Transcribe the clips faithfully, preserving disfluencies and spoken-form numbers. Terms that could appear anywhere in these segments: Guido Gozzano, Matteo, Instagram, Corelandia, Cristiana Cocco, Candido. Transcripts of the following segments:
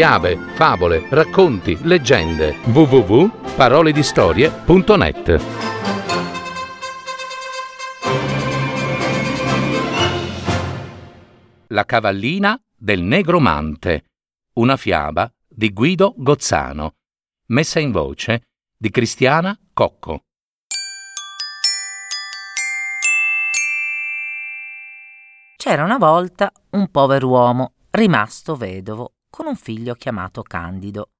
fiabe, favole, racconti, leggende. w w w punto parole di storie punto net La cavallina del negromante, una fiaba di Guido Gozzano, messa in voce di Cristiana Cocco. C'era una volta un pover'uomo rimasto vedovo con un figlio chiamato Candido.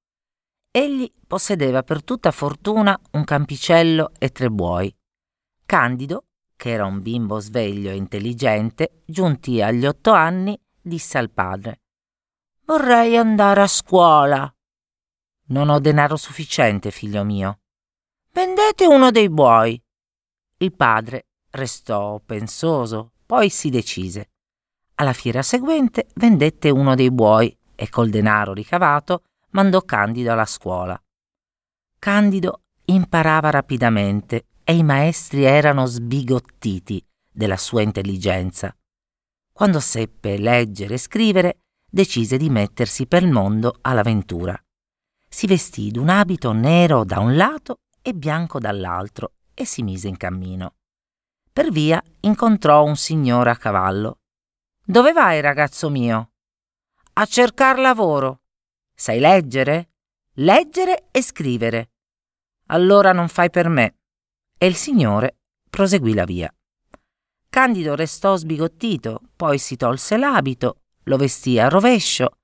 Egli possedeva per tutta fortuna un campicello e tre buoi. Candido, che era un bimbo sveglio e intelligente, giunti agli otto anni, disse al padre: «Vorrei andare a scuola». «Non ho denaro sufficiente, figlio mio». «Vendete uno dei buoi». Il padre restò pensoso. Poi si decise. Alla fiera seguente vendette uno dei buoi e col denaro ricavato mandò Candido alla scuola. Candido imparava rapidamente e i maestri erano sbigottiti della sua intelligenza. Quando seppe leggere e scrivere, decise di mettersi per il mondo all'avventura. Si vestì d'un abito nero da un lato e bianco dall'altro e si mise in cammino. Per via incontrò un signore a cavallo. «Dove vai, ragazzo mio?» «A cercar lavoro». «Sai leggere?» «Leggere e scrivere». «Allora non fai per me». E il signore proseguì la via. Candido restò sbigottito, poi si tolse l'abito, lo vestì a rovescio,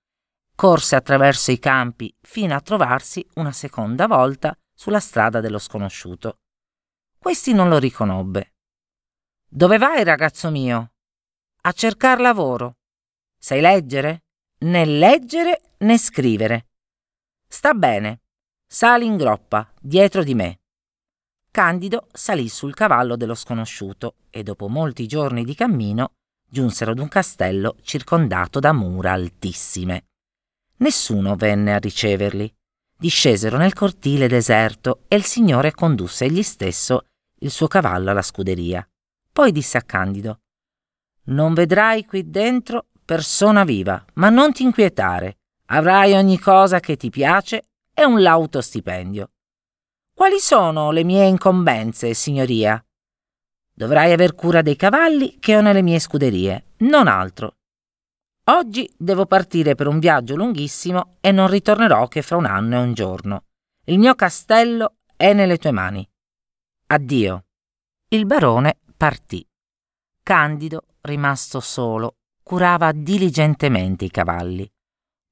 corse attraverso i campi fino a trovarsi una seconda volta sulla strada dello sconosciuto. Questi non lo riconobbe. «Dove vai, ragazzo mio?» «A cercar lavoro». «Sai leggere?» «Né leggere né scrivere». «Sta bene. Sali in groppa, dietro di me». Candido salì sul cavallo dello sconosciuto e dopo molti giorni di cammino giunsero ad un castello circondato da mura altissime. Nessuno venne a riceverli. Discesero nel cortile deserto e il signore condusse egli stesso il suo cavallo alla scuderia. Poi disse a Candido: «Non vedrai qui dentro persona viva, ma non ti inquietare. Avrai ogni cosa che ti piace e un lauto stipendio». «Quali sono le mie incombenze, signoria?» «Dovrai aver cura dei cavalli che ho nelle mie scuderie, non altro». «Oggi devo partire per un viaggio lunghissimo e non ritornerò che fra un anno e un giorno. Il mio castello è nelle tue mani. Addio». Il barone partì. Candido, rimasto solo, curava diligentemente i cavalli.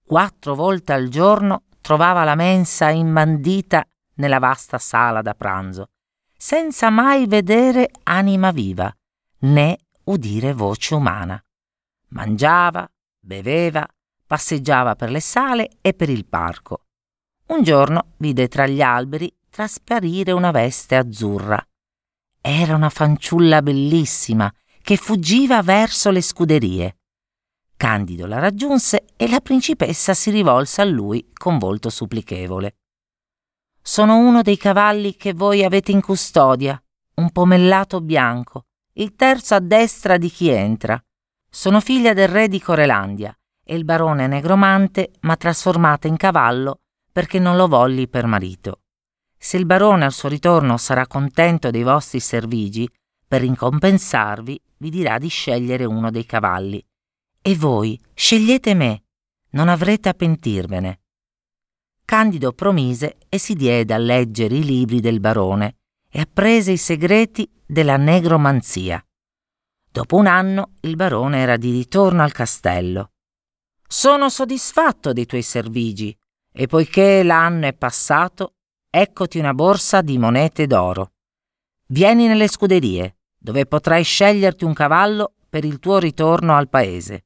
Quattro volte al giorno trovava la mensa imbandita nella vasta sala da pranzo, senza mai vedere anima viva né udire voce umana. Mangiava, beveva, passeggiava per le sale e per il parco. Un giorno vide tra gli alberi trasparire una veste azzurra. Era una fanciulla bellissima che fuggiva verso le scuderie. Candido la raggiunse e la principessa si rivolse a lui con volto supplichevole. «Sono uno dei cavalli che voi avete in custodia, un pomellato bianco, il terzo a destra di chi entra. Sono figlia del re di Corelandia e il barone negromante m'ha trasformata in cavallo perché non lo volli per marito. Se il barone al suo ritorno sarà contento dei vostri servigi, per ricompensarvi vi dirà di scegliere uno dei cavalli. E voi scegliete me, non avrete a pentirvene». Candido promise e si diede a leggere i libri del barone e apprese i segreti della negromanzia. Dopo un anno il barone era di ritorno al castello. «Sono soddisfatto dei tuoi servigi e poiché l'anno è passato, eccoti una borsa di monete d'oro. Vieni nelle scuderie, dove potrai sceglierti un cavallo per il tuo ritorno al paese».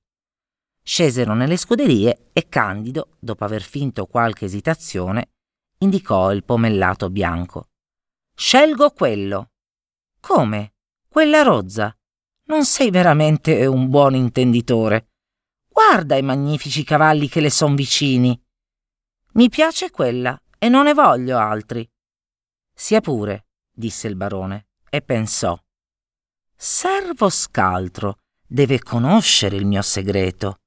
Scesero nelle scuderie e Candido, dopo aver finto qualche esitazione, indicò il pomellato bianco. «Scelgo quello». «Come? Quella rozza? Non sei veramente un buon intenditore. Guarda i magnifici cavalli che le son vicini». «Mi piace quella e non ne voglio altri». «Sia pure», disse il barone, e pensò: «Servo scaltro deve conoscere il mio segreto,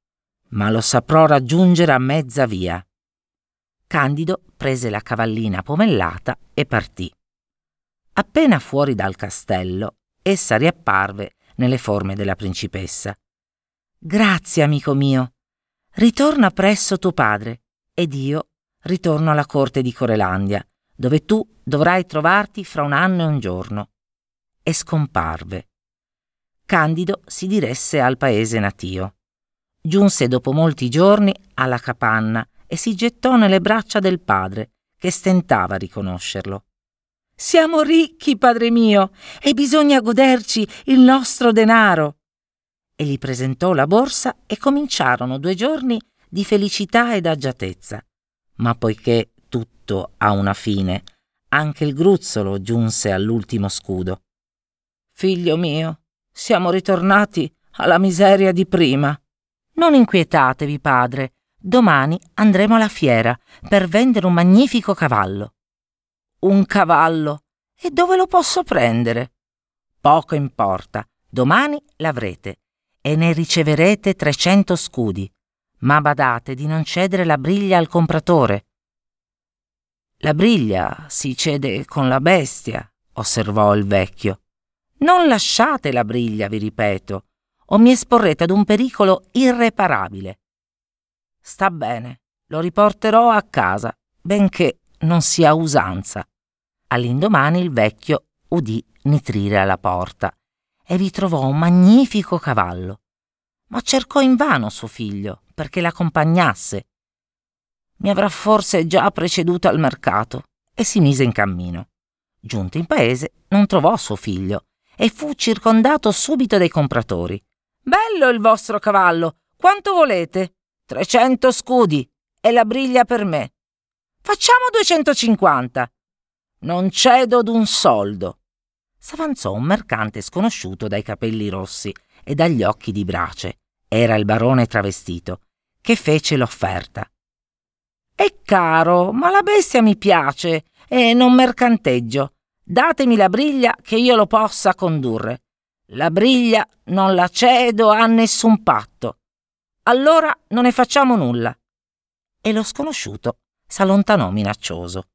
ma lo saprò raggiungere a mezza via. Candido prese la cavallina pomellata e partì. Appena fuori dal castello, essa riapparve nelle forme della principessa. «Grazie, amico mio. Ritorna presso tuo padre ed io ritorno alla corte di Corelandia, dove tu dovrai trovarti fra un anno e un giorno». E scomparve. Candido si diresse al paese natio. Giunse dopo molti giorni alla capanna e si gettò nelle braccia del padre, che stentava a riconoscerlo. «Siamo ricchi, padre mio, e bisogna goderci il nostro denaro!» E gli presentò la borsa e cominciarono due giorni di felicità ed agiatezza. Ma poiché tutto ha una fine, anche il gruzzolo giunse all'ultimo scudo. «Figlio mio, siamo ritornati alla miseria di prima». «Non inquietatevi, padre, domani andremo alla fiera per vendere un magnifico cavallo». «Un cavallo? E dove lo posso prendere?» «Poco importa, domani l'avrete e ne riceverete trecento scudi, ma badate di non cedere la briglia al compratore». «La briglia si cede con la bestia», osservò il vecchio. «Non lasciate la briglia, vi ripeto, o mi esporrete ad un pericolo irreparabile». «Sta bene, lo riporterò a casa, benché non sia usanza». All'indomani il vecchio udì nitrire alla porta e vi trovò un magnifico cavallo, ma cercò invano suo figlio perché l'accompagnasse. «Mi avrà forse già preceduto al mercato», e si mise in cammino. Giunto in paese non trovò suo figlio e fu circondato subito dai compratori. «Bello il vostro cavallo, quanto volete?» «Trecento scudi e la briglia per me». «Facciamo duecentocinquanta». «Non cedo d'un soldo». S'avanzò un mercante sconosciuto dai capelli rossi e dagli occhi di brace. Era il barone travestito, che fece l'offerta. «È caro, ma la bestia mi piace e non mercanteggio. Datemi la briglia che io lo possa condurre». «La briglia non la cedo a nessun patto». «Allora non ne facciamo nulla». E lo sconosciuto s'allontanò minaccioso.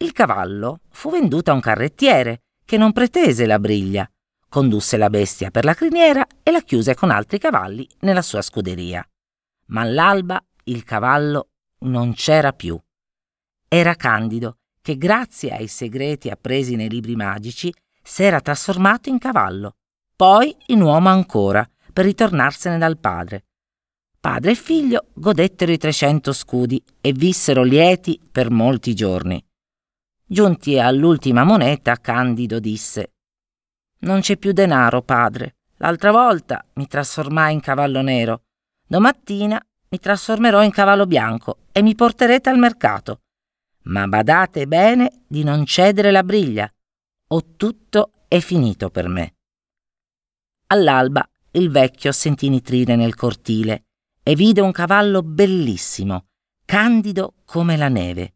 Il cavallo fu venduto a un carrettiere che non pretese la briglia, condusse la bestia per la criniera e la chiuse con altri cavalli nella sua scuderia. Ma all'alba il cavallo non c'era più. Era Candido, che grazie ai segreti appresi nei libri magici s'era trasformato in cavallo, poi in uomo ancora, per ritornarsene dal padre. Padre e figlio godettero i trecento scudi e vissero lieti per molti giorni. Giunti all'ultima moneta, Candido disse: «Non c'è più denaro, padre. L'altra volta mi trasformai in cavallo nero. Domattina mi trasformerò in cavallo bianco e mi porterete al mercato. Ma badate bene di non cedere la briglia, o tutto è finito per me». All'alba il vecchio sentì nitrire nel cortile e vide un cavallo bellissimo, candido come la neve.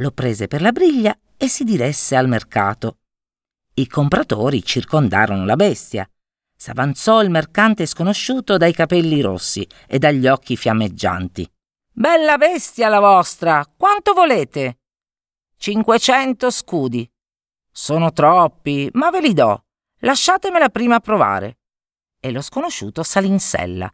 Lo prese per la briglia e si diresse al mercato. I compratori circondarono la bestia. S'avanzò il mercante sconosciuto dai capelli rossi e dagli occhi fiammeggianti. «Bella bestia la vostra! Quanto volete?» «Cinquecento scudi». «Sono troppi, ma ve li do. Lasciatemela prima provare». E lo sconosciuto salì in sella,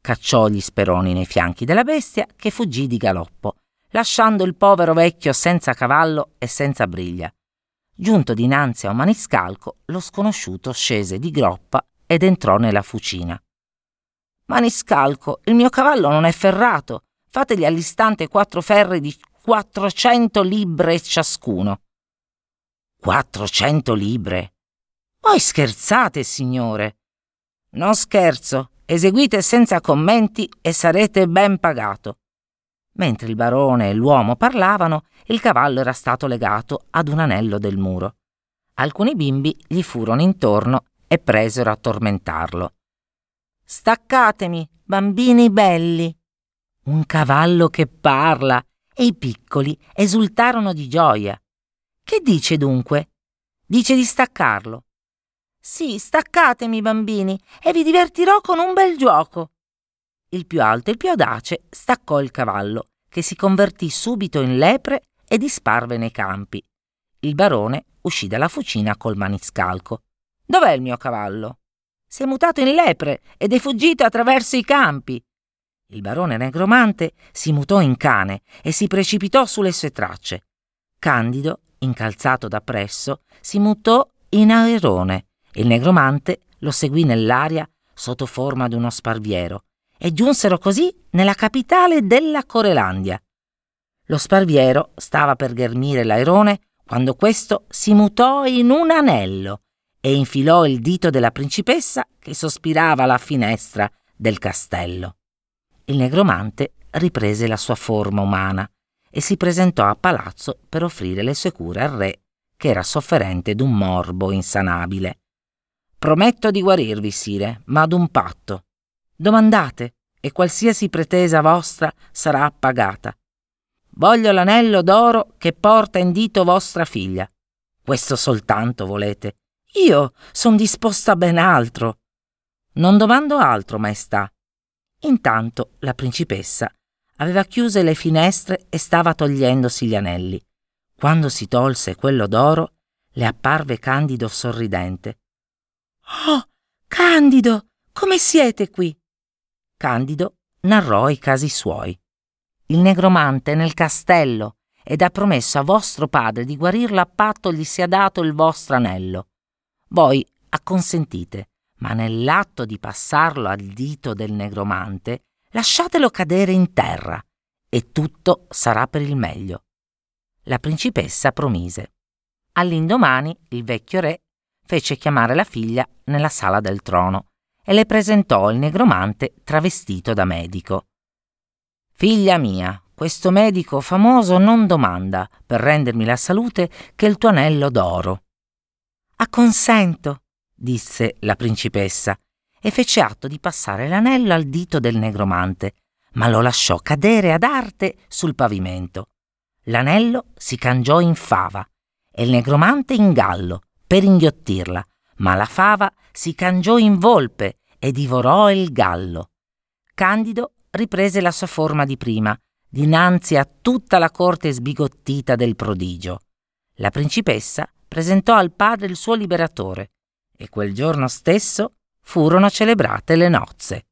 cacciò gli speroni nei fianchi della bestia, che fuggì di galoppo, lasciando il povero vecchio senza cavallo e senza briglia. Giunto dinanzi a un maniscalco, lo sconosciuto scese di groppa ed entrò nella fucina. «Maniscalco, il mio cavallo non è ferrato. Fategli all'istante quattro ferri di quattrocento libbre ciascuno». «Quattrocento libbre? Voi scherzate, signore?» «Non scherzo, eseguite senza commenti e sarete ben pagato». Mentre il barone e l'uomo parlavano, il cavallo era stato legato ad un anello del muro. Alcuni bimbi gli furono intorno e presero a tormentarlo. «Staccatemi, bambini belli!» Un cavallo che parla, e i piccoli esultarono di gioia. «Che dice dunque?» «Dice di staccarlo». «Sì, staccatemi, bambini, e vi divertirò con un bel gioco». Il più alto e il più audace staccò il cavallo, che si convertì subito in lepre e disparve nei campi. Il barone uscì dalla fucina col maniscalco. «Dov'è il mio cavallo?» «Si è mutato in lepre ed è fuggito attraverso i campi». Il barone negromante si mutò in cane e si precipitò sulle sue tracce. Candido, incalzato da presso, si mutò in airone e il negromante lo seguì nell'aria sotto forma di uno sparviero e giunsero così nella capitale della Corelandia. Lo sparviero stava per ghermire l'airone quando questo si mutò in un anello e infilò il dito della principessa che sospirava alla finestra del castello. Il negromante riprese la sua forma umana e si presentò a palazzo per offrire le sue cure al re, che era sofferente d'un morbo insanabile. «Prometto di guarirvi, sire, ma ad un patto. Domandate, e qualsiasi pretesa vostra sarà appagata. Voglio l'anello d'oro che porta in dito vostra figlia. Questo soltanto volete. Io son disposta a ben altro». «Non domando altro, maestà». Intanto la principessa aveva chiuse le finestre e stava togliendosi gli anelli. Quando si tolse quello d'oro, le apparve Candido sorridente. «Oh, Candido, come siete qui?» Candido narrò i casi suoi. «Il negromante è nel castello ed ha promesso a vostro padre di guarirla a patto gli sia dato il vostro anello. Voi acconsentite, ma nell'atto di passarlo al dito del negromante lasciatelo cadere in terra e tutto sarà per il meglio». La principessa promise. All'indomani il vecchio re fece chiamare la figlia nella sala del trono e le presentò il negromante travestito da medico. «Figlia mia, questo medico famoso non domanda per rendermi la salute che il tuo anello d'oro». «Acconsento», disse la principessa e fece atto di passare l'anello al dito del negromante, ma lo lasciò cadere ad arte sul pavimento. L'anello si cangiò in fava e il negromante in gallo per inghiottirla, ma la fava si cangiò in volpe e divorò il gallo. Candido riprese la sua forma di prima, dinanzi a tutta la corte sbigottita del prodigio. La principessa presentò al padre il suo liberatore e quel giorno stesso furono celebrate le nozze.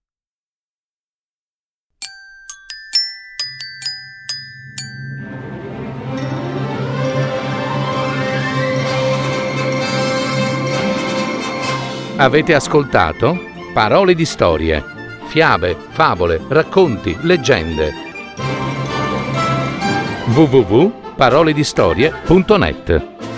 Avete ascoltato Parole di Storie, fiabe, favole, racconti, leggende. w w w punto parole di storie punto net